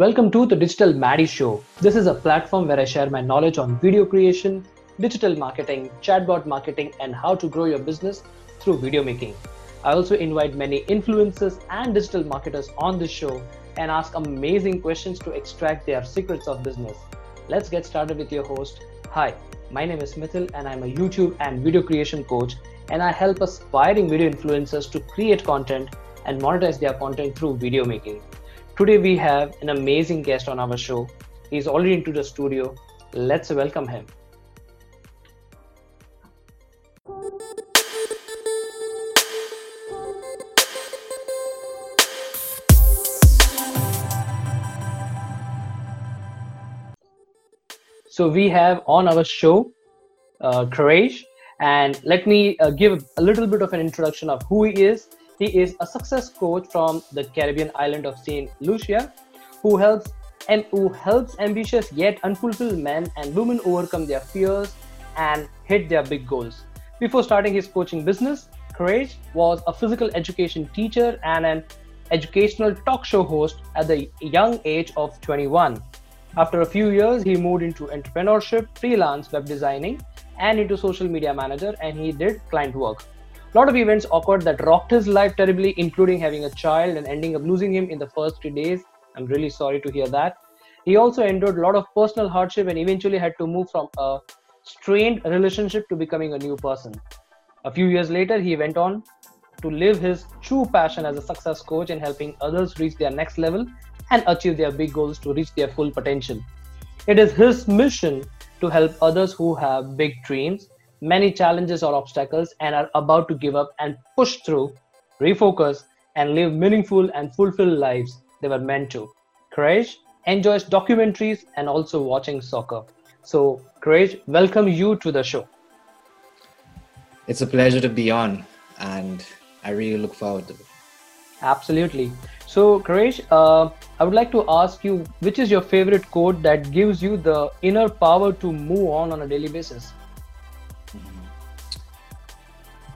Welcome to the Digital Maddy Show. This is a platform where I share my knowledge on video creation, digital marketing, chatbot marketing, and how to grow your business through video making. I also invite many influencers and digital marketers on this show and ask amazing questions to extract their secrets of business. Let's get started with your host. Hi, my name is Mithil and I'm a YouTube and video creation coach, and I help aspiring video influencers to create content and monetize their content through video making. Today we have an amazing guest on our show. He's already into the studio. Let's welcome him. So we have on our show Craige, and let me give a little bit of an introduction of who he is. He is a success coach from the Caribbean island of St. Lucia who helps ambitious yet unfulfilled men and women overcome their fears and hit their big goals. Before starting his coaching business, Craige was a physical education teacher and an educational talk show host at the young age of 21. After a few years, he moved into entrepreneurship, freelance web designing, and into social media manager, and he did client work. A lot of events occurred that rocked his life terribly, including having a child and ending up losing him in the first 3 days. I'm really sorry to hear that. He also endured a lot of personal hardship and eventually had to move from a strained relationship to becoming a new person. A few years later, he went on to live his true passion as a success coach and helping others reach their next level and achieve their big goals to reach their full potential. It is his mission to help others who have big dreams, many challenges or obstacles, and are about to give up, and push through, refocus, and live meaningful and fulfilled lives they were meant to. Craige enjoys documentaries and also watching soccer. So Craige, welcome you to the show. It's a pleasure to be on, and I really look forward to it. Absolutely. So Craige, I would like to ask you, which is your favorite quote that gives you the inner power to move on a daily basis?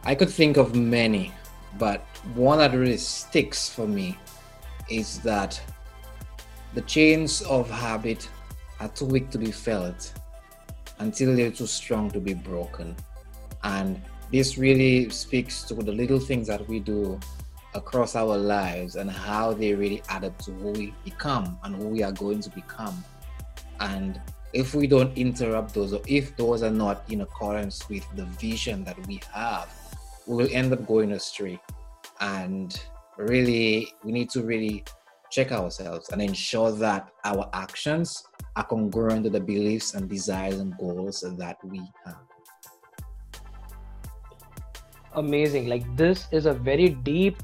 I could think of many, but one that really sticks for me is that the chains of habit are too weak to be felt until they're too strong to be broken. And this really speaks to the little things that we do across our lives and how they really add up to who we become and who we are going to become. And if we don't interrupt those, or if those are not in accordance with the vision that we have, we will end up going astray. And really, we need to really check ourselves and ensure that our actions are congruent to the beliefs and desires and goals that we have. Amazing. Like, this is a very deep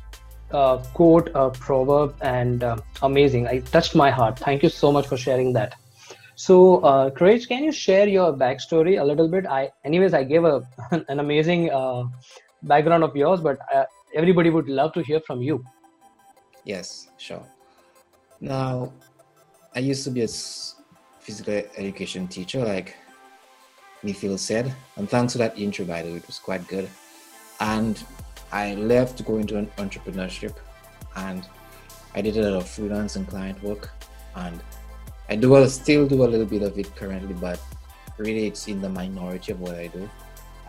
quote, proverb, and amazing. It touched my heart. Thank you so much for sharing that. So Craige, can you share your backstory a little bit? I gave an amazing background of yours, but everybody would love to hear from you. Yes, sure. Now, I used to be a physical education teacher, like Mithil said, and thanks for that intro, by the way, it was quite good. And I left to go into an entrepreneurship, and I did a lot of freelance and client work, and I still do a little bit of it currently, but really it's in the minority of what I do.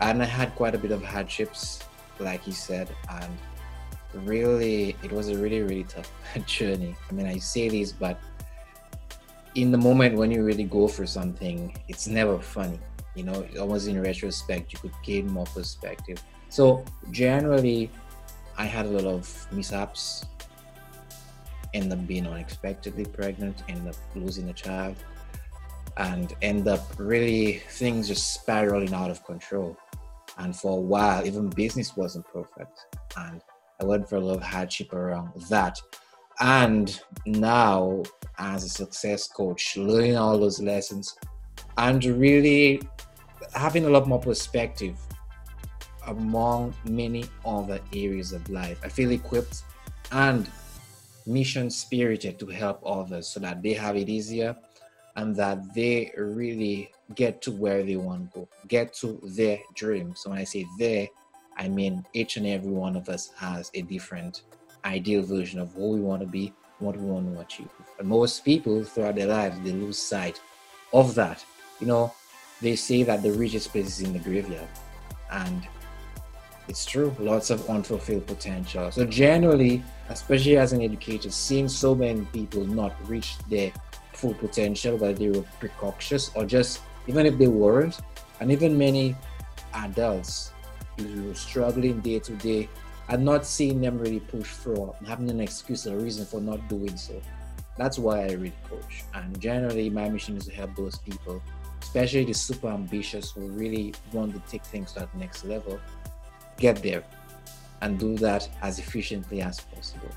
And I had quite a bit of hardships, like you said, and really, it was a really, really tough journey. I mean, I say this, but in the moment when you really go for something, it's never funny. You know, almost in retrospect, you could gain more perspective. So generally, I had a lot of mishaps, end up being unexpectedly pregnant, end up losing a child, and end up really things just spiraling out of control. And for a while, even business wasn't perfect. And I went for a lot of hardship around that. And now, as a success coach, learning all those lessons and really having a lot more perspective among many other areas of life, I feel equipped and mission-spirited to help others so that they have it easier and that they really get to where they want to go, get to their dreams. So when I say they, I mean each and every one of us has a different ideal version of who we want to be, what we want to achieve. And most people throughout their lives, they lose sight of that. You know, they say that the richest place is in the graveyard, and it's true, lots of unfulfilled potential. So generally, especially as an educator, seeing so many people not reach their full potential, whether they were precocious or just, even if they weren't, and even many adults who were struggling day to day, and not seeing them really push through, having an excuse or a reason for not doing so. That's why I really coach. And generally, my mission is to help those people, especially the super ambitious who really want to take things to that next level, get there and do that as efficiently as possible.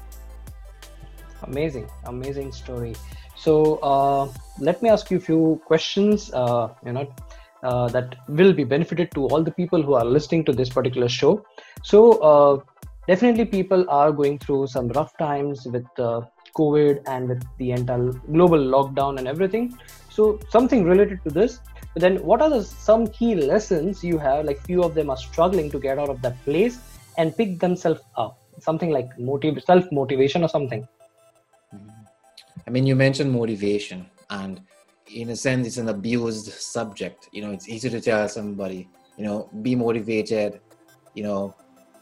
Amazing, amazing story. So let me ask you a few questions, that will be benefited to all the people who are listening to this particular show. So definitely people are going through some rough times with COVID and with the entire global lockdown and everything. So something related to this, but then what are some key lessons you have? Like few of them are struggling to get out of that place and pick themselves up. Something like self-motivation or something. I mean, you mentioned motivation, and in a sense, it's an abused subject. You know, it's easy to tell somebody, you know, be motivated, you know,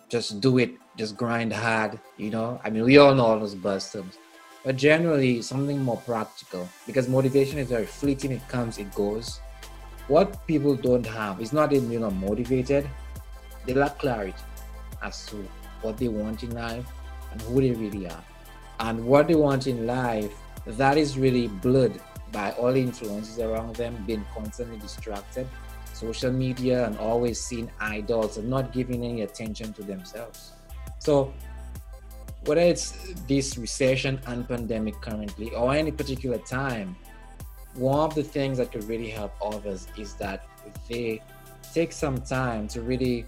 just do it, just grind hard, you know. I mean, we all know all those buzzwords. But generally, something more practical, because motivation is very fleeting. It comes, it goes. What people don't have is not that they're not motivated. They lack clarity as to what they want in life and who they really are. And what they want in life, that is really blurred by all influences around them, being constantly distracted, social media, and always seeing idols and not giving any attention to themselves. So whether it's this recession and pandemic currently, or any particular time, one of the things that could really help others is that they take some time to really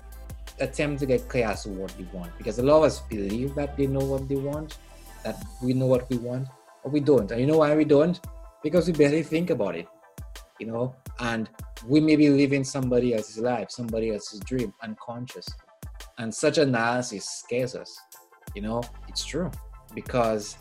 attempt to get clear as to what they want. Because a lot of us believe that they know what they want, that we know what we want, but we don't. And you know why we don't? Because we barely think about it, you know? And we may be living somebody else's life, somebody else's dream, unconscious. And such analysis scares us. You know, it's true, because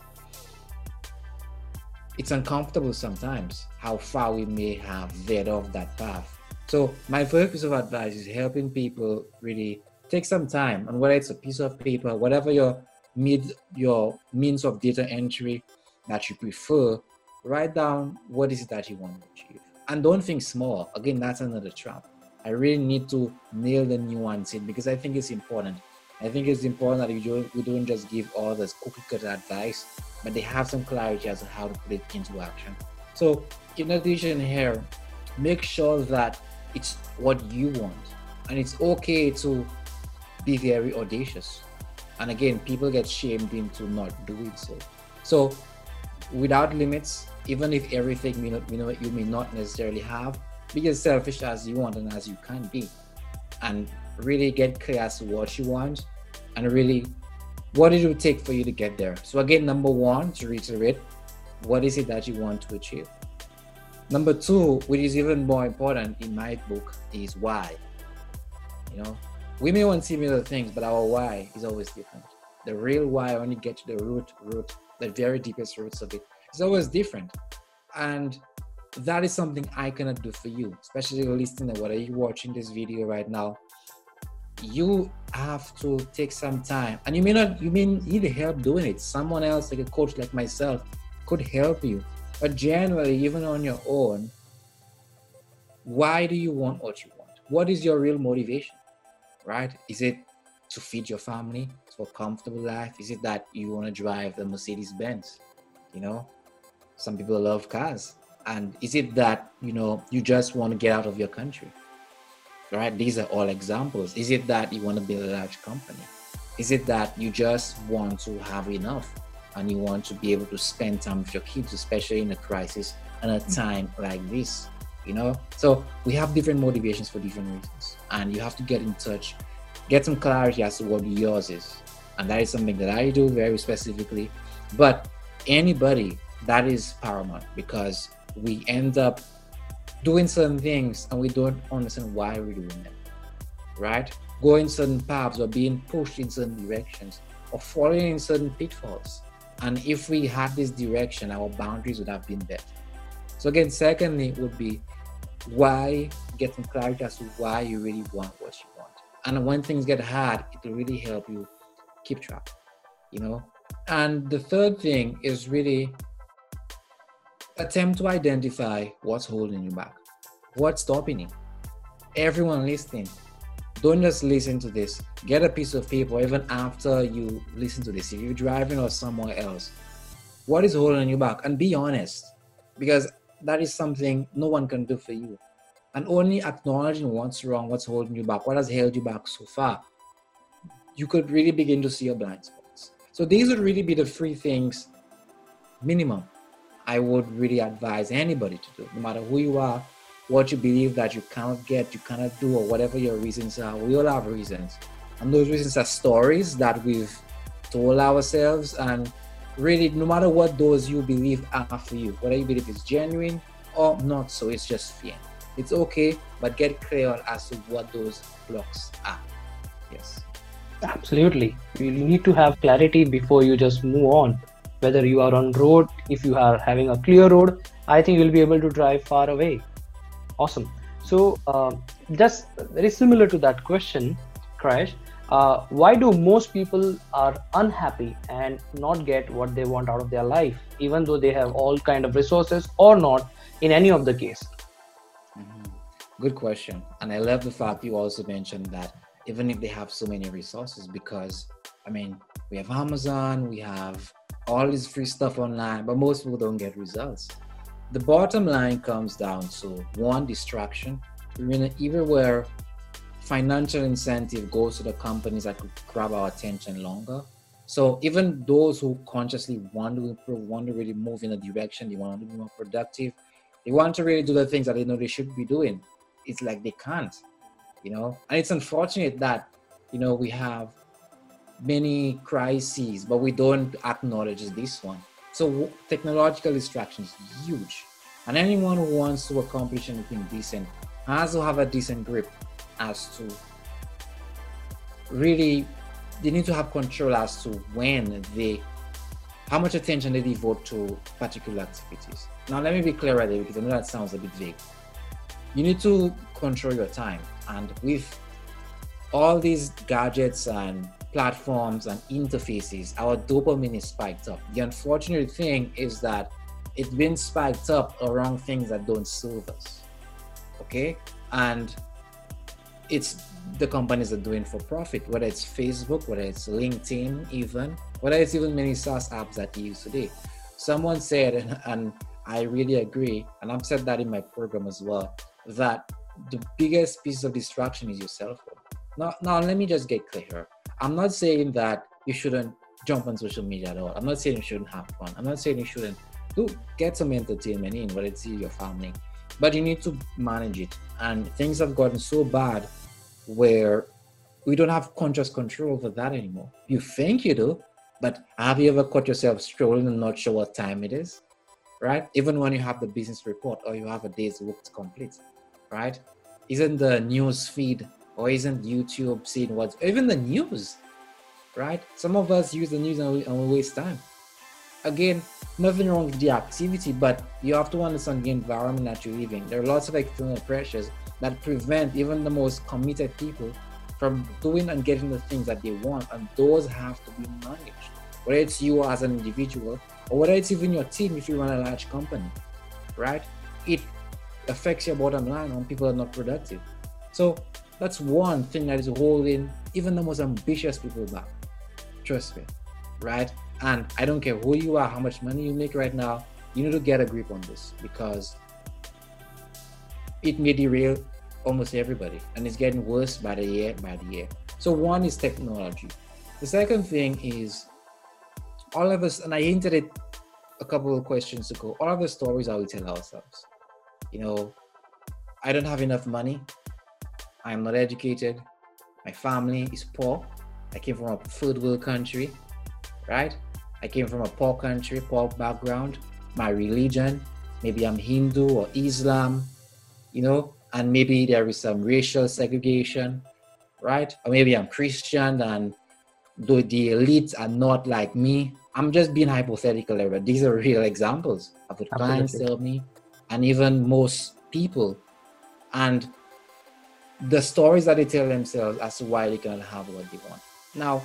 it's uncomfortable sometimes how far we may have veered off that path. So my first piece of advice is helping people really take some time, and whether it's a piece of paper, whatever your means of data entry that you prefer, write down what is it that you want to achieve. And don't think small. Again, that's another trap. I really need to nail the nuance in, because I think it's important. I think it's important that we don't just give others cookie-cutter advice, but they have some clarity as to how to put it into action. So in addition here, make sure that it's what you want, and it's okay to be very audacious. And again, people get shamed into not doing so. So without limits, even if everything you may not necessarily have, be as selfish as you want and as you can be, and really get clear as to what you want and really what it will take for you to get there. So again, number one, to reiterate, what is it that you want to achieve? Number two, which is even more important in my book, is why. You know, we may want similar things, but our why is always different. The real why, when you get to the root, the very deepest roots of it, is always different. And that is something I cannot do for you, especially listening, whether you're watching this video right now. You have to take some time, and you may need help doing it. Someone else, like a coach like myself, could help you. But generally, even on your own, why do you want what you want? What is your real motivation, right? Is it to feed your family, for a comfortable life? Is it that you want to drive the Mercedes-Benz? You know, some people love cars. And is it that, you know, you just want to get out of your country? Right? These are all examples. Is it that you want to build a large company? Is it that you just want to have enough and you want to be able to spend time with your kids, especially in a crisis and a time like this, you know? So we have different motivations for different reasons, and you have to get in touch, get some clarity as to what yours is. And that is something that I do very specifically, but anybody, that is paramount, because we end up doing certain things and we don't understand why we're doing them, right? Going certain paths or being pushed in certain directions or falling in certain pitfalls And if we had this direction, our boundaries would have been there. So again, secondly, would be why, getting clarity as to why you really want what you want. And when things get hard, it will really help you keep track, you know? And the third thing is really attempt to identify what's holding you back. What's stopping you? Everyone listening, don't just listen to this. Get a piece of paper even after you listen to this. If you're driving or somewhere else, what is holding you back? And be honest, because that is something no one can do for you. And only acknowledging what's wrong, what's holding you back, what has held you back so far, you could really begin to see your blind spots. So these would really be the three things minimum I would really advise anybody to do, no matter who you are, what you believe that you cannot get, you cannot do, or whatever your reasons are. We all have reasons. And those reasons are stories that we've told ourselves. And really, no matter what those you believe are for you, whether you believe it's genuine or not, so it's just fear. It's okay, but get clear as to what those blocks are. Yes. Absolutely. You need to have clarity before you just move on. Whether you are on road, if you are having a clear road, I think you'll be able to drive far away. Awesome. So just very similar to that question, Craige, why do most people are unhappy and not get what they want out of their life, even though they have all kind of resources or not in any of the case? Mm-hmm. Good question. And I love the fact you also mentioned that even if they have so many resources, because I mean, we have Amazon, we have all this free stuff online, but most people don't get results. The bottom line comes down to one, distraction. Even where financial incentive goes to the companies that could grab our attention longer. So even those who consciously want to improve, want to really move in a direction, they want to be more productive, they want to really do the things that they know they should be doing. It's like they can't, you know? And it's unfortunate that, you know, we have many crises, but we don't acknowledge this one. So technological distraction is huge. And anyone who wants to accomplish anything decent has to have a decent grip as to really, they need to have control as to when they, how much attention they devote to particular activities. Now, let me be clearer there because I know that sounds a bit vague. You need to control your time. And with all these gadgets and platforms and interfaces, our dopamine is spiked up. The unfortunate thing is that it's been spiked up around things that don't serve us, okay? And it's the companies that are doing for profit, whether it's Facebook, whether it's LinkedIn even, whether it's even many SaaS apps that you use today. Someone said, and I really agree, and I've said that in my program as well, that the biggest piece of distraction is your cell phone. Now let me just get clear. I'm not saying that you shouldn't jump on social media at all. I'm not saying you shouldn't have fun. I'm not saying you shouldn't get some entertainment in, whether it's your family, but you need to manage it. And things have gotten so bad where we don't have conscious control over that anymore. You think you do, but have you ever caught yourself strolling and not sure what time it is, right? Even when you have the business report or you have a day's work to complete, right? Isn't the news feed or isn't YouTube seeing what's, even the news, right? Some of us use the news and we waste time. Again, nothing wrong with the activity, but you have to understand the environment that you live in. There are lots of external pressures that prevent even the most committed people from doing and getting the things that they want, and those have to be managed. Whether it's you as an individual, or whether it's even your team if you run a large company, right? It affects your bottom line when people are not productive. So that's one thing that is holding even the most ambitious people back. Trust me, right? And I don't care who you are, how much money you make right now, you need to get a grip on this because it may derail almost everybody. And it's getting worse by the year, So one is technology. The second thing is all of us, and I hinted it a couple of questions ago, all of the stories that we tell ourselves. You know, I don't have enough money. I'm not educated, my family is poor, I came from a third world country, right? I came from a poor country, poor background, my religion, maybe I'm Hindu or Islam, you know, and maybe there is some racial segregation, right? Or maybe I'm Christian and though the elites are not like me, I'm just being hypothetical here, but these are real examples of what clients tell me, and even most people, and the stories that they tell themselves as to why they cannot have what they want. Now,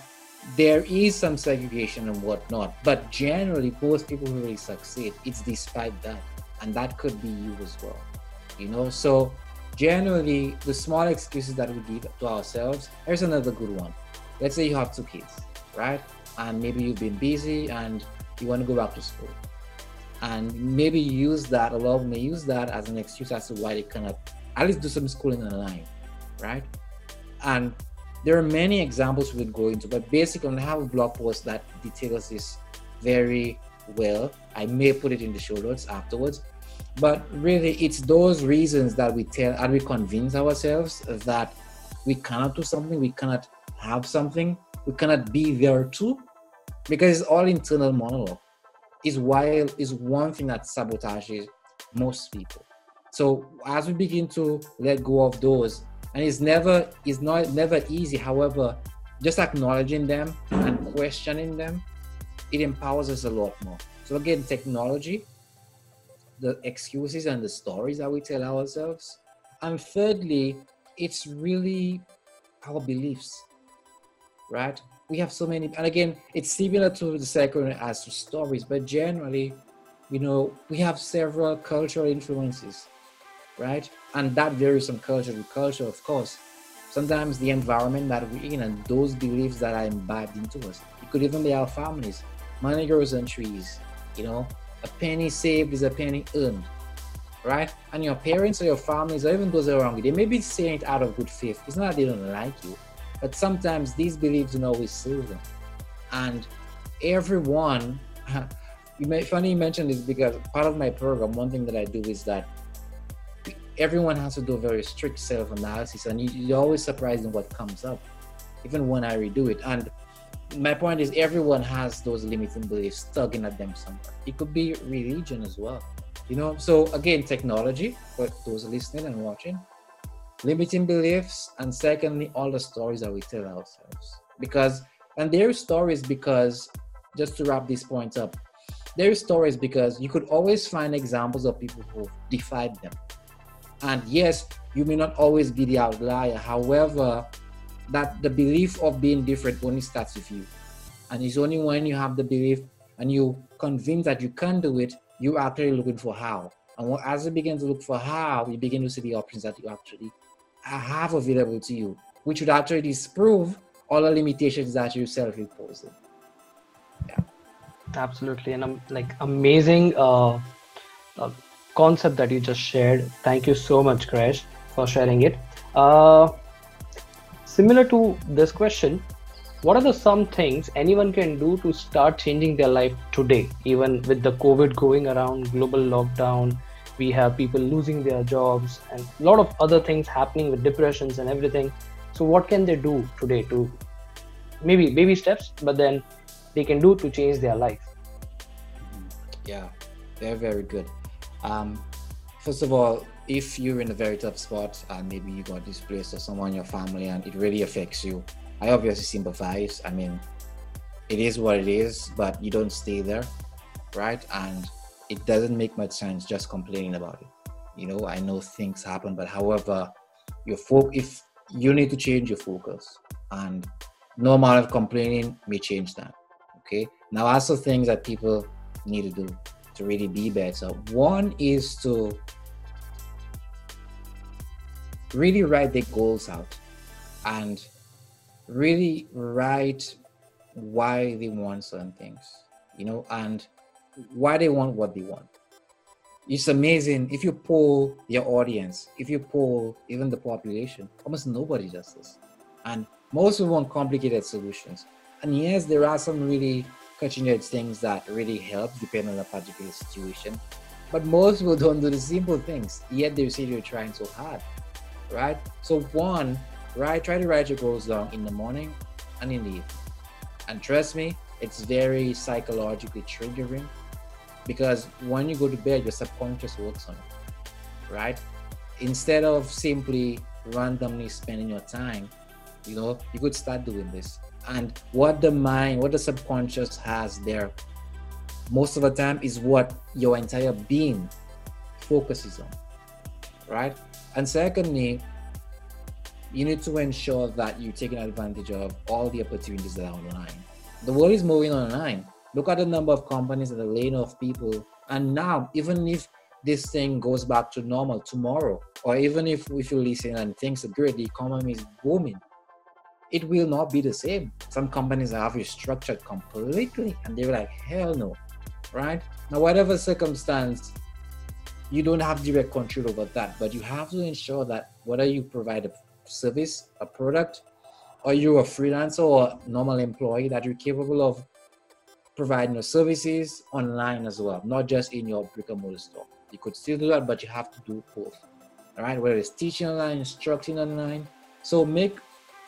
there is some segregation and whatnot, but generally, most people who really succeed, it's despite that, and that could be you as well, you know? So generally, the small excuses that we give to ourselves, here's another good one. Let's say you have 2 kids, right? And maybe you've been busy and you want to go back to school. And maybe use that, a lot of them may use that as an excuse as to why they cannot at least do some schooling online, right? And there are many examples we would go into, but basically I have a blog post that details this very well. I may put it in the show notes afterwards, but really it's those reasons that we tell and we convince ourselves that we cannot do something, we cannot have something, we cannot be there too, because it's all internal monologue. It's wild, is one thing that sabotages most people. So as we begin to let go of those, and it's never easy. However, just acknowledging them and questioning them, it empowers us a lot more. So again, technology, the excuses and the stories that we tell ourselves. And thirdly, it's really our beliefs, right? We have so many, and again, it's similar to the second as to stories, but generally, you know, we have several cultural influences, right? And that varies from culture to culture, of course. Sometimes the environment that we're in and those beliefs that are imbibed into us. It could even be our families. Money grows on trees, you know? A penny saved is a penny earned, right? And your parents or your families or even those around you, they may be saying it out of good faith. It's not that they don't like you, but sometimes these beliefs don't always serve them. And everyone, funny you mention this, because part of my program, one thing that I do is that everyone has to do very strict self-analysis, and you're always surprised in what comes up, even when I redo it. And my point is everyone has those limiting beliefs tugging at them somewhere. It could be religion as well, you know? So again, technology, for those listening and watching, limiting beliefs, and secondly, all the stories that we tell ourselves. Because, and there are stories because, just to wrap this point up, there are stories because you could always find examples of people who defied them. And yes, you may not always be the outlier. However, that the belief of being different only starts with you. And it's only when you have the belief and you're convinced that you can do it, you're actually looking for how. And as you begin to look for how, you begin to see the options that you actually have available to you, which would actually disprove all the limitations that yourself imposed. Yeah, absolutely. And amazing concept that you just shared. Thank you so much, Craige, for sharing it. Similar to this question, what are the some things anyone can do to start changing their life today? Even with the COVID going around, global lockdown, we have people losing their jobs and a lot of other things happening with depressions and everything. So what can they do today to maybe baby steps, but then they can do to change their life? Yeah, they're very good. First of all, if you're in a very tough spot and maybe you got displaced or someone in your family and it really affects you, I obviously sympathize. I mean, it is what it is, but you don't stay there, right? And it doesn't make much sense just complaining about it. You know, I know things happen, but however, if you need to change your focus, and no amount of complaining may change that, okay? Now, also things that people need to do to really be better. One is to really write their goals out and really write why they want certain things, you know, and why they want what they want. It's amazing. If you poll your audience, if you poll even the population, almost nobody does this. And most people want complicated solutions. And yes, there are some really catching edge things that really help depending on a particular situation. But most people don't do the simple things, yet they say you're trying so hard, right? So one, right, try to write your goals down in the morning and in the evening. And trust me, it's very psychologically triggering, because when you go to bed, your subconscious works on it, right? Instead of simply randomly spending your time, you know, you could start doing this. And what the mind, what the subconscious has there, most of the time is what your entire being focuses on, right? And secondly, you need to ensure that you're taking advantage of all the opportunities that are online. The world is moving online. Look at the number of companies that are laying off people. And now, even if this thing goes back to normal tomorrow, or even if you listen and things are great, the economy is booming, it will not be the same. Some companies have restructured completely and they were like, hell no, right? Now, whatever circumstance, you don't have direct control over that, but you have to ensure that whether you provide a service, a product, or you're a freelancer or a normal employee, that you're capable of providing your services online as well, not just in your brick and mortar store. You could still do that, but you have to do both, all right? Whether it's teaching online, instructing online. So make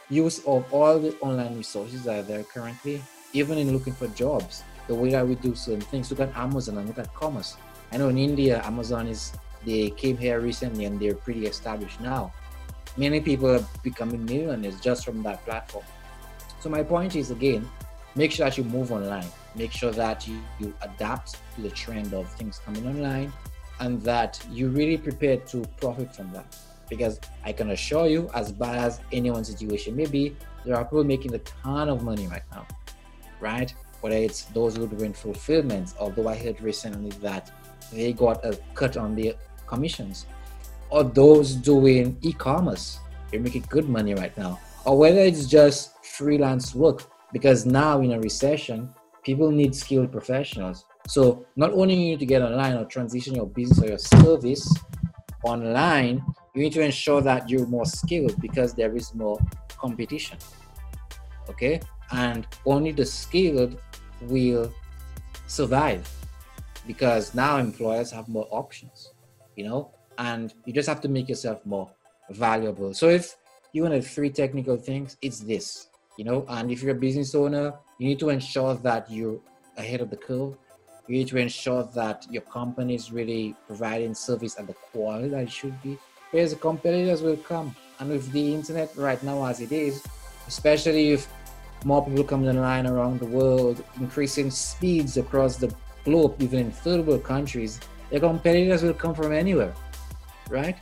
use of all the online resources that are there currently, even in looking for jobs, the way that we do certain things. Look at Amazon and look at commerce. I know in India, Amazon they came here recently and they're pretty established now. Many people are becoming millionaires just from that platform. So my point is, again, make sure that you move online. Make sure that you adapt to the trend of things coming online and that you're really prepared to profit from that. Because I can assure you, as bad as anyone's situation may be, there are people making a ton of money right now, right? Whether it's those who doing fulfillments, although I heard recently that they got a cut on their commissions, or those doing e-commerce, they're making good money right now, or whether it's just freelance work, because now in a recession, people need skilled professionals. So not only you need to get online or transition your business or your service online, you need to ensure that you're more skilled because there is more competition, okay? And only the skilled will survive because now employers have more options, you know? And you just have to make yourself more valuable. So if you want to three technical things, it's this, you know? And if you're a business owner, you need to ensure that you're ahead of the curve. You need to ensure that your company is really providing service at the quality that it should be. Because the competitors will come. And with the internet right now as it is, especially if more people come online around the world, increasing speeds across the globe, even in third world countries, the competitors will come from anywhere, right?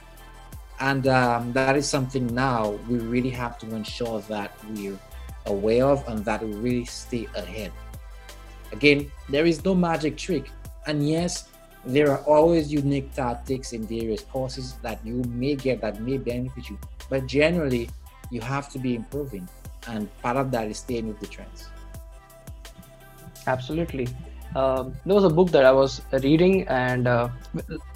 And that is something now we really have to ensure that we're aware of and that we really stay ahead. Again, there is no magic trick. And yes, there are always unique tactics in various courses that you may get that may benefit you. But generally, you have to be improving. And part of that is staying with the trends. Absolutely. There was a book that I was reading and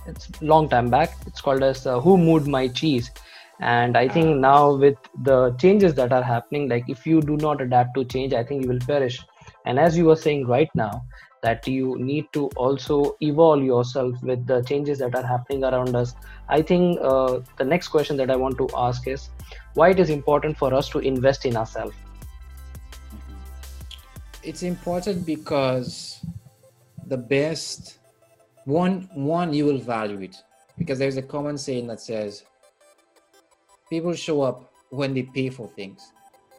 it's a long time back. It's called as Who Moved My Cheese? And I think now with the changes that are happening, like if you do not adapt to change, I think you will perish. And as you were saying right now, that you need to also evolve yourself with the changes that are happening around us. I think the next question that I want to ask is why it is important for us to invest in ourselves. It's important because the best one, you will value it, because there's a common saying that says people show up when they pay for things.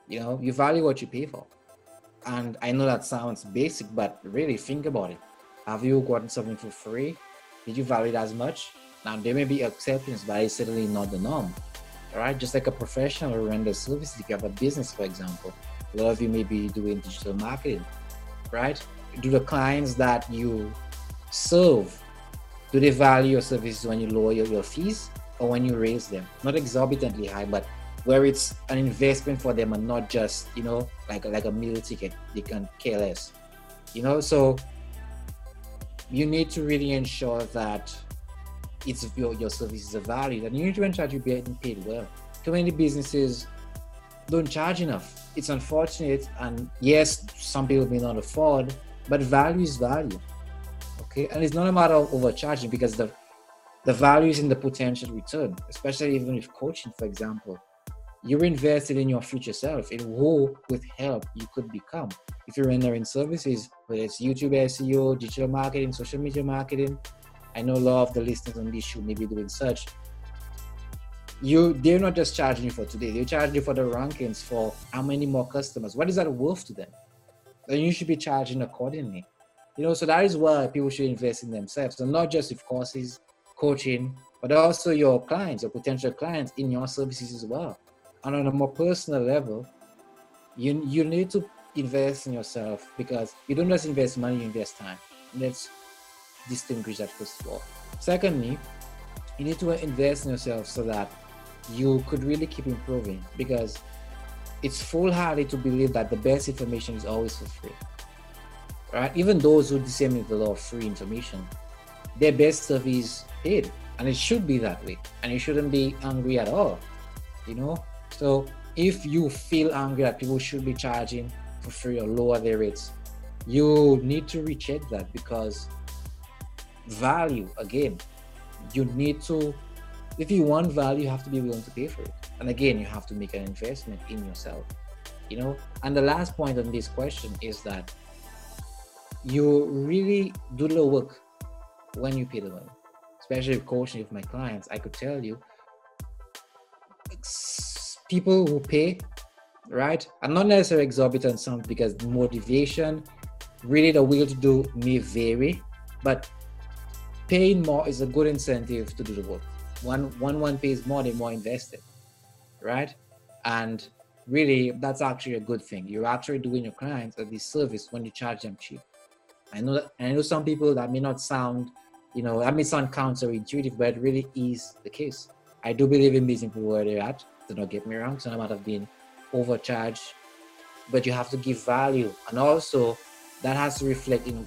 You know, you value what you pay for. And I know that sounds basic, but really think about it. Have you gotten something for free? Did you value it as much? Now, there may be exceptions, but it's certainly not the norm, all right? Just like a professional who renders services, if you have a business, for example, a lot of you may be doing digital marketing, right? Do the clients that you serve, do they value your services when you lower your fees or when you raise them? Not exorbitantly high, but where it's an investment for them and not just, you know, like a meal ticket, they can care less, you know? So you need to really ensure that it's your services are valued, and you need to ensure that you're getting paid well. Too many businesses don't charge enough. It's unfortunate, and yes, some people may not afford, but value is value, okay? And it's not a matter of overcharging, because the value is in the potential return, especially even with coaching, for example. You're invested in your future self, in who, with help, you could become. If you're rendering services, whether it's YouTube SEO, digital marketing, social media marketing, I know a lot of the listeners on this show may be doing such. they're not just charging you for today, they're charging you for the rankings, for how many more customers. What is that worth to them? Then you should be charging accordingly. You know, so that is why people should invest in themselves, and not just with courses, coaching, but also your clients, your potential clients, in your services as well. And on a more personal level, you need to invest in yourself, because you don't just invest money, you invest time. Let's distinguish that first of all. Secondly, you need to invest in yourself so that you could really keep improving, because it's foolhardy to believe that the best information is always for free, right? Even those who disseminate the law of free information, their best stuff is paid, and it should be that way, and you shouldn't be angry at all, you know? So if you feel angry that people should be charging for free or lower their rates, you need to recheck that, because value, again, you need to, if you want value, you have to be willing to pay for it. And again, you have to make an investment in yourself, you know? And the last point on this question is that you really do the work when you pay the money. Especially with coaching, with my clients, I could tell you, people who pay, right, and not necessarily exorbitant sums, because motivation, really the will to do, may vary, but paying more is a good incentive to do the work. One pays more, they're more invested, right? And really, that's actually a good thing. You're actually doing your clients a disservice when you charge them cheap. I know some people, that may not sound, you know, that may sound counterintuitive, but it really is the case. I do believe in meeting people where they're at. Do not get me wrong, so I might have been overcharged, but you have to give value, and also that has to reflect in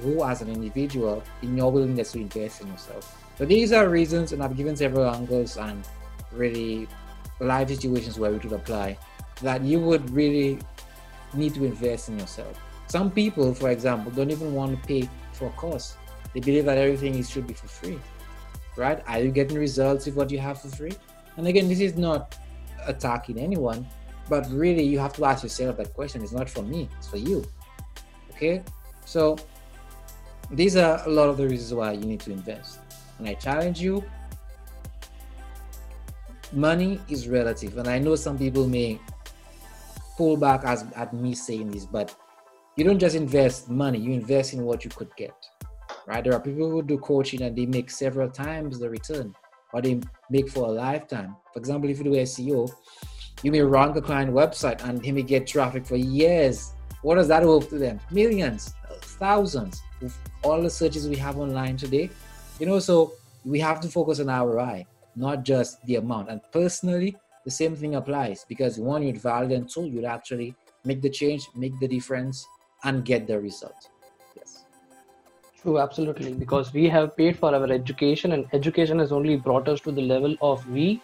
who, as an individual, in your willingness to invest in yourself. So these are reasons, and I've given several angles and really life situations where we could apply that. You would really need to invest in yourself. Some people, for example, don't even want to pay for a course. They believe that everything should be for free, right? Are you getting results with what you have for free? And again, this is not attacking anyone, but really you have to ask yourself that question. It's not for me, it's for you, okay? So these are a lot of the reasons why you need to invest. And I challenge you, money is relative. And I know some people may pull back at me saying this, but you don't just invest money, you invest in what you could get, right? There are people who do coaching and they make several times the return, or they make for a lifetime. For example, if you do SEO, you may rank a client website and he may get traffic for years. What does that worth to them? Millions, thousands, with all the searches we have online today. You know, so we have to focus on ROI, not just the amount. And personally, the same thing applies, because one, you'd value, and two, you'd actually make the change, make the difference, and get the result. True, absolutely, because we have paid for our education, and education has only brought us to the level of we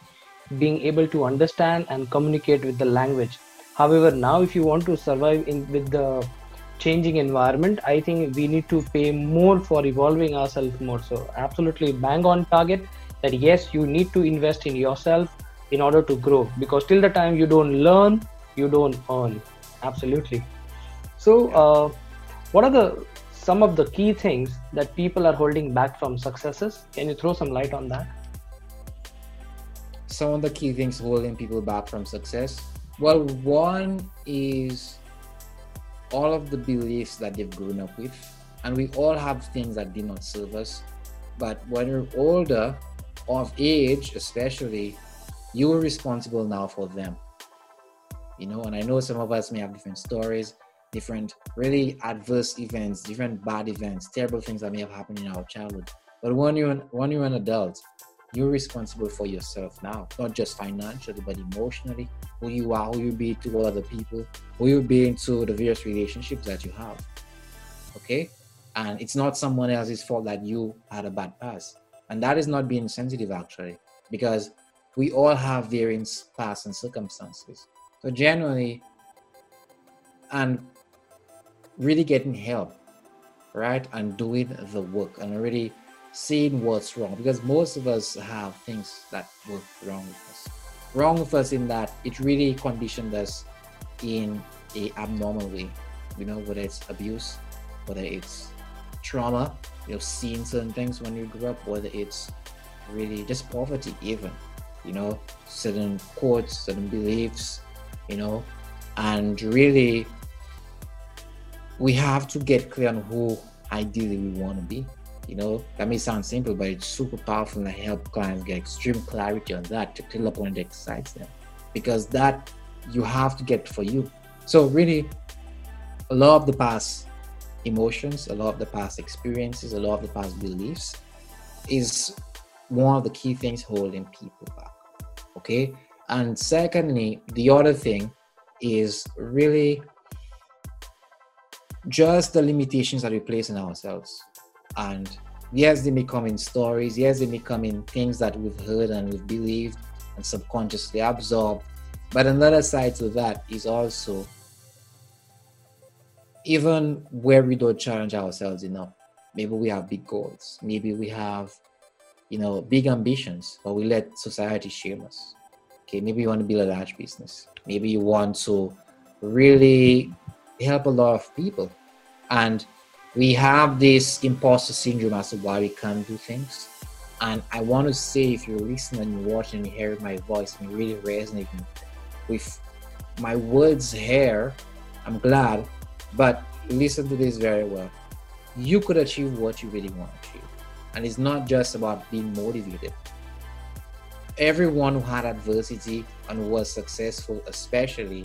being able to understand and communicate with the language. However, now if you want to survive with the changing environment, I think we need to pay more for evolving ourselves more. So absolutely bang on target that yes, you need to invest in yourself in order to grow, because till the time you don't learn, you don't earn. Absolutely. So what are some of the key things that people are holding back from successes? Can you throw some light on that? Some of the key things holding people back from success. Well, one is all of the beliefs that they've grown up with. And we all have things that did not serve us. But when you're older, of age especially, you're responsible now for them. You know, and I know some of us may have different stories, different really adverse events, different bad events, terrible things that may have happened in our childhood. But when you're an adult, you're responsible for yourself now, not just financially, but emotionally, who you are, who you be to other people, who you be to the various relationships that you have, okay? And it's not someone else's fault that you had a bad past. And that is not being sensitive, actually, because we all have varying past and circumstances. So generally, and really getting help, right? And doing the work and really seeing what's wrong, because most of us have things that were wrong with us. Wrong with us in that it really conditioned us in an abnormal way, you know, whether it's abuse, whether it's trauma, you've seen certain things when you grew up, whether it's really just poverty even, you know, certain quotes, certain beliefs, you know, and really we have to get clear on who ideally we want to be. You know, that may sound simple, but it's super powerful, and I help clients get extreme clarity on that to clear up when it excites them, because that you have to get for you. So really, a lot of the past emotions, a lot of the past experiences, a lot of the past beliefs is one of the key things holding people back, okay? And secondly, the other thing is really just the limitations that we place on ourselves. And yes, they may come in stories, yes, they may come in things that we've heard and we've believed and subconsciously absorbed. But another side to that is also, even where we don't challenge ourselves enough, maybe we have big goals, maybe we have, you know, big ambitions, but we let society shame us. Okay, maybe you want to build a large business, maybe you want to really help a lot of people, and we have this imposter syndrome as to why we can't do things. And I want to say, if you're listening and you're watching and you're hearing my voice and you really resonate with my words here, I'm glad, but listen to this very well. You could achieve what you really want to achieve. And it's not just about being motivated. Everyone who had adversity and was successful, especially,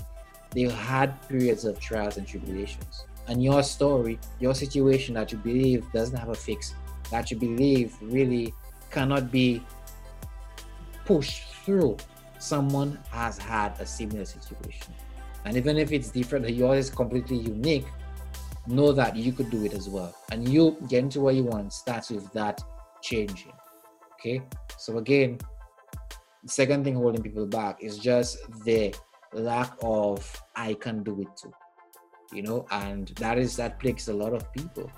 they've had periods of trials and tribulations. And your story, your situation that you believe doesn't have a fix, that you believe really cannot be pushed through, someone has had a similar situation. And even if it's different, yours is completely unique, know that you could do it as well. And you getting to where you want starts with that changing, okay? So again, the second thing holding people back is just the lack of, I can do it too. You know, and that plagues a lot of people.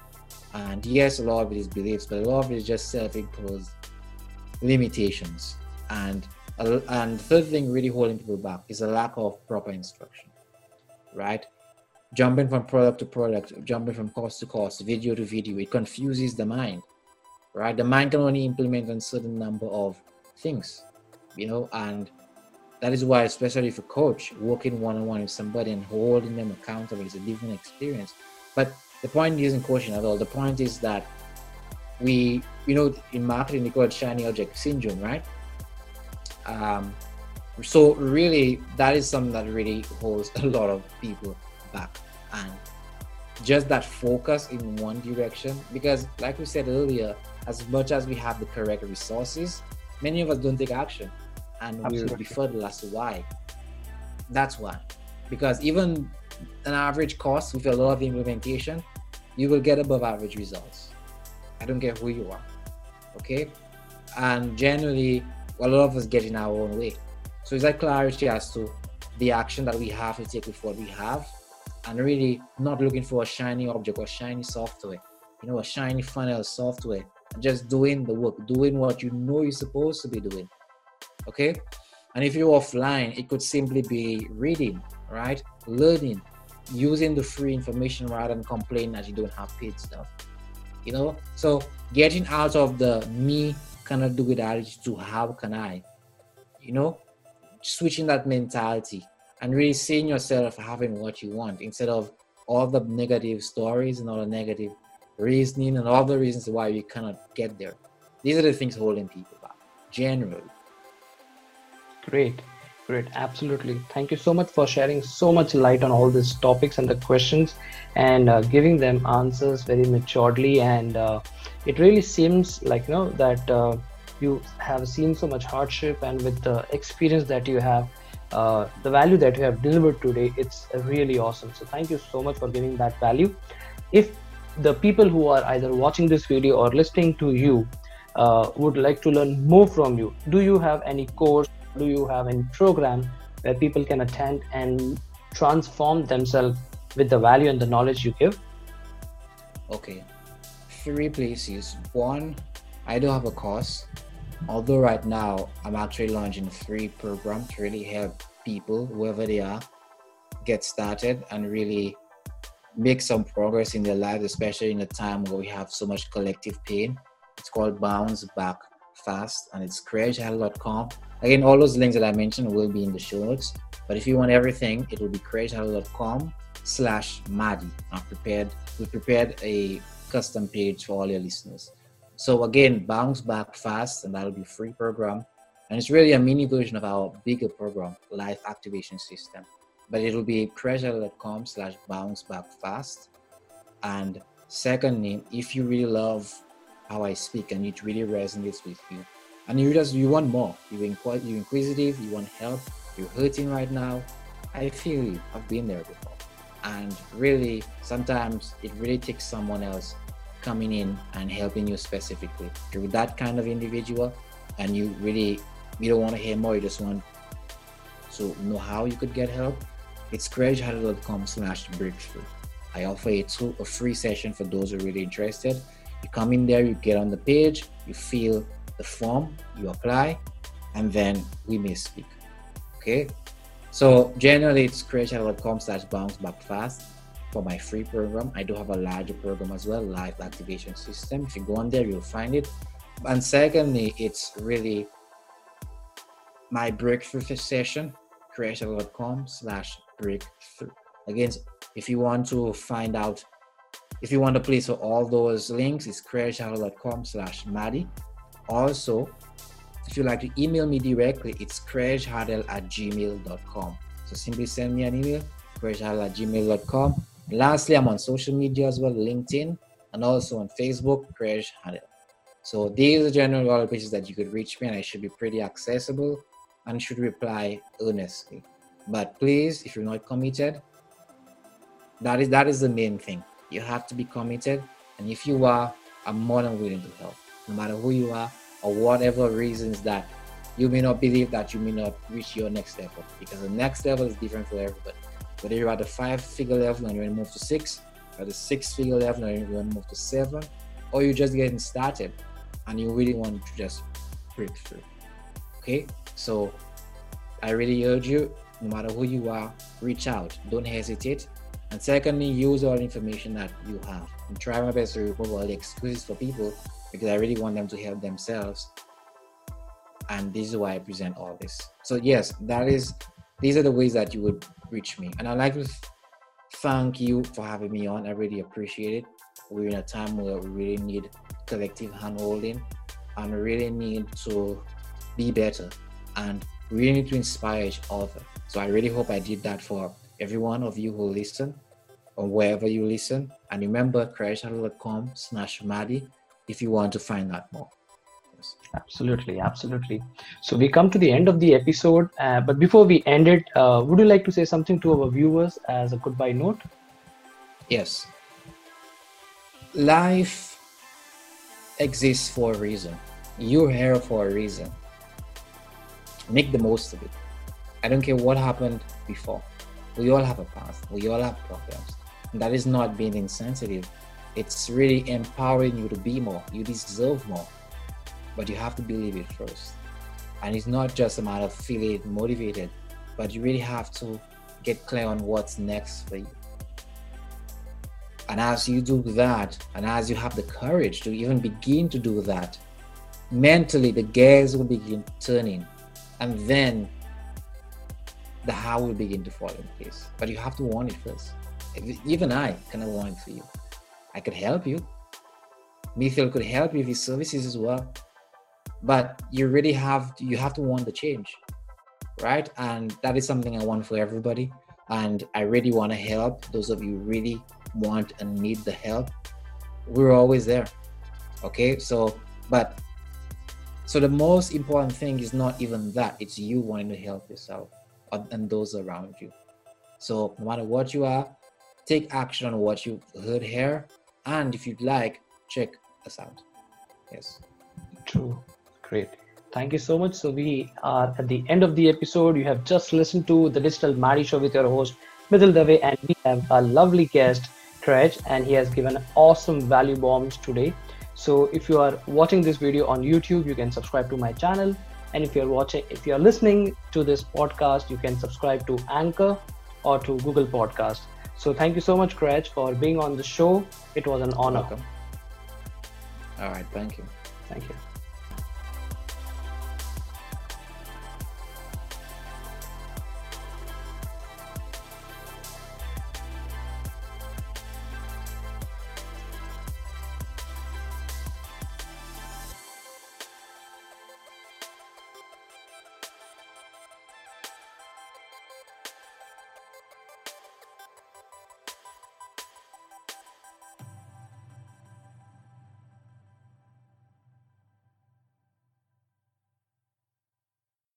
And yes, a lot of it is beliefs, but a lot of it is just self-imposed limitations. And the third thing really holding people back is a lack of proper instruction, right? Jumping from product to product, jumping from course to course, video to video, it confuses the mind, right? The mind can only implement a certain number of things, you know, and that is why, especially for coach, working one-on-one with somebody and holding them accountable is a different experience. But the point isn't coaching at all. The point is that we, you know, in marketing, they call it shiny object syndrome, right? So really, that is something that really holds a lot of people back. And just that focus in one direction, because like we said earlier, as much as we have the correct resources, many of us don't take action. And we'll be further as to why. That's why. Because even an average course with a lot of implementation, you will get above average results. I don't care who you are, okay? And generally, a lot of us get in our own way. So it's that clarity as to the action that we have to take with what we have, and really not looking for a shiny object or shiny software, you know, a shiny funnel software, and just doing the work, doing what you know you're supposed to be doing. Okay, and if you're offline, it could simply be reading, right? Learning, using the free information rather than complaining that you don't have paid stuff, you know? So getting out of the me cannot do it attitude to how can I, you know, switching that mentality and really seeing yourself having what you want instead of all the negative stories and all the negative reasoning and all the reasons why you cannot get there. These are the things holding people back, generally. Great. Absolutely. Thank you so much for sharing so much light on all these topics and the questions, and giving them answers very maturely. And it really seems like, you know, that you have seen so much hardship, and with the experience that you have, the value that you have delivered today, it's really awesome. So thank you so much for giving that value. If the people who are either watching this video or listening to you would like to learn more from you, do you have any course? Do you have any program where people can attend and transform themselves with the value and the knowledge you give? Okay, 3 places. 1, I do have a course, although right now I'm actually launching 3 programs to really help people, whoever they are, get started and really make some progress in their lives, especially in a time where we have so much collective pain. It's called Bounce Back Fast, and it's craigehardel.com. Again, all those links that I mentioned will be in the show notes, but if you want everything, it will be craigehardel.com/Maddy. We prepared a custom page for all your listeners. So again, Bounce Back Fast, and that'll be a free program. And it's really a mini version of our bigger program, Life Activation System. But it'll be craigehardel.com/bouncebackfast. And secondly, if you really love how I speak and it really resonates with you, and you want more, you're inquisitive, you want help, you're hurting right now, I feel you, I've been there before. And really, sometimes it really takes someone else coming in and helping you specifically. If you're that kind of individual and you don't want to hear more, you just want to know how you could get help, it's craigehardel.com/breakthrough. I offer a free session for those who are really interested. You come in there, you get on the page, you fill the form, you apply, and then we may speak. Okay? So generally it's craigehardel.com/bouncebackfast for my free program. I do have a larger program as well, Life Activation System. If you go on there, you'll find it. And secondly, it's really my breakthrough session, craigehardel.com/breakthrough. Again, if you want to find out, if you want to place for all those links, it's craigehardel.com/Maddy. Also, if you'd like to email me directly, it's craigehardel@gmail.com. So simply send me an email, craigehardel@gmail.com. Lastly, I'm on social media as well, LinkedIn, and also on Facebook, Craige Hardel. So these are generally all the places that you could reach me, and I should be pretty accessible and should reply earnestly. But please, if you're not committed, that is the main thing. You have to be committed, and if you are, I'm more than willing to help. No matter who you are or whatever reasons that you may not believe that you may not reach your next level, because the next level is different for everybody. Whether you're at the 5-figure level and you want to move to 6, or the 6-figure level and you want to move to 7, or you're just getting started and you really want to just break through. Okay? So I really urge you, no matter who you are, reach out. Don't hesitate. And secondly, use all the information that you have. And try my best to remove all the excuses for people, because I really want them to help themselves. And this is why I present all this. So yes, these are the ways that you would reach me. And I'd like to thank you for having me on. I really appreciate it. We're in a time where we really need collective handholding, and we really need to be better, and we really need to inspire each other. So I really hope I did that for every one of you who listen, or wherever you listen. And remember, craigehardel.com/Maddy if you want to find out more. Yes. Absolutely. So we come to the end of the episode, but before we end it, would you like to say something to our viewers as a goodbye note? Yes. Life exists for a reason. You're here for a reason. Make the most of it. I don't care what happened before. We all have a past. We all have problems. And that is not being insensitive. It's really empowering you to be more. You deserve more. But you have to believe it first. And it's not just a matter of feeling motivated, but you really have to get clear on what's next for you. And as you do that, and as you have the courage to even begin to do that, mentally the gears will begin turning. And then the how will begin to fall in place. But you have to want it first. Even I cannot want it for you. I could help you. Mithil could help you with his services as well. But you have to want the change, right? And that is something I want for everybody. And I really want to help those of you who really want and need the help. We're always there. Okay? So the most important thing is not even that. It's you wanting to help yourself and those around you. So no matter what you are, take action on what you heard here, and if you'd like, check us out. Yes. True. Great. Thank you so much. So we are at the end of the episode. You have just listened to the Digital Maddy Show with your host Mithil Dave, and we have a lovely guest, Craige, and he has given awesome value bombs today. So if you are watching this video on YouTube, you can subscribe to my channel. And if you're listening to this podcast, you can subscribe to Anchor or to Google Podcast. So thank you so much, Craige, for being on the show. It was an honor. Welcome. All right. Thank you.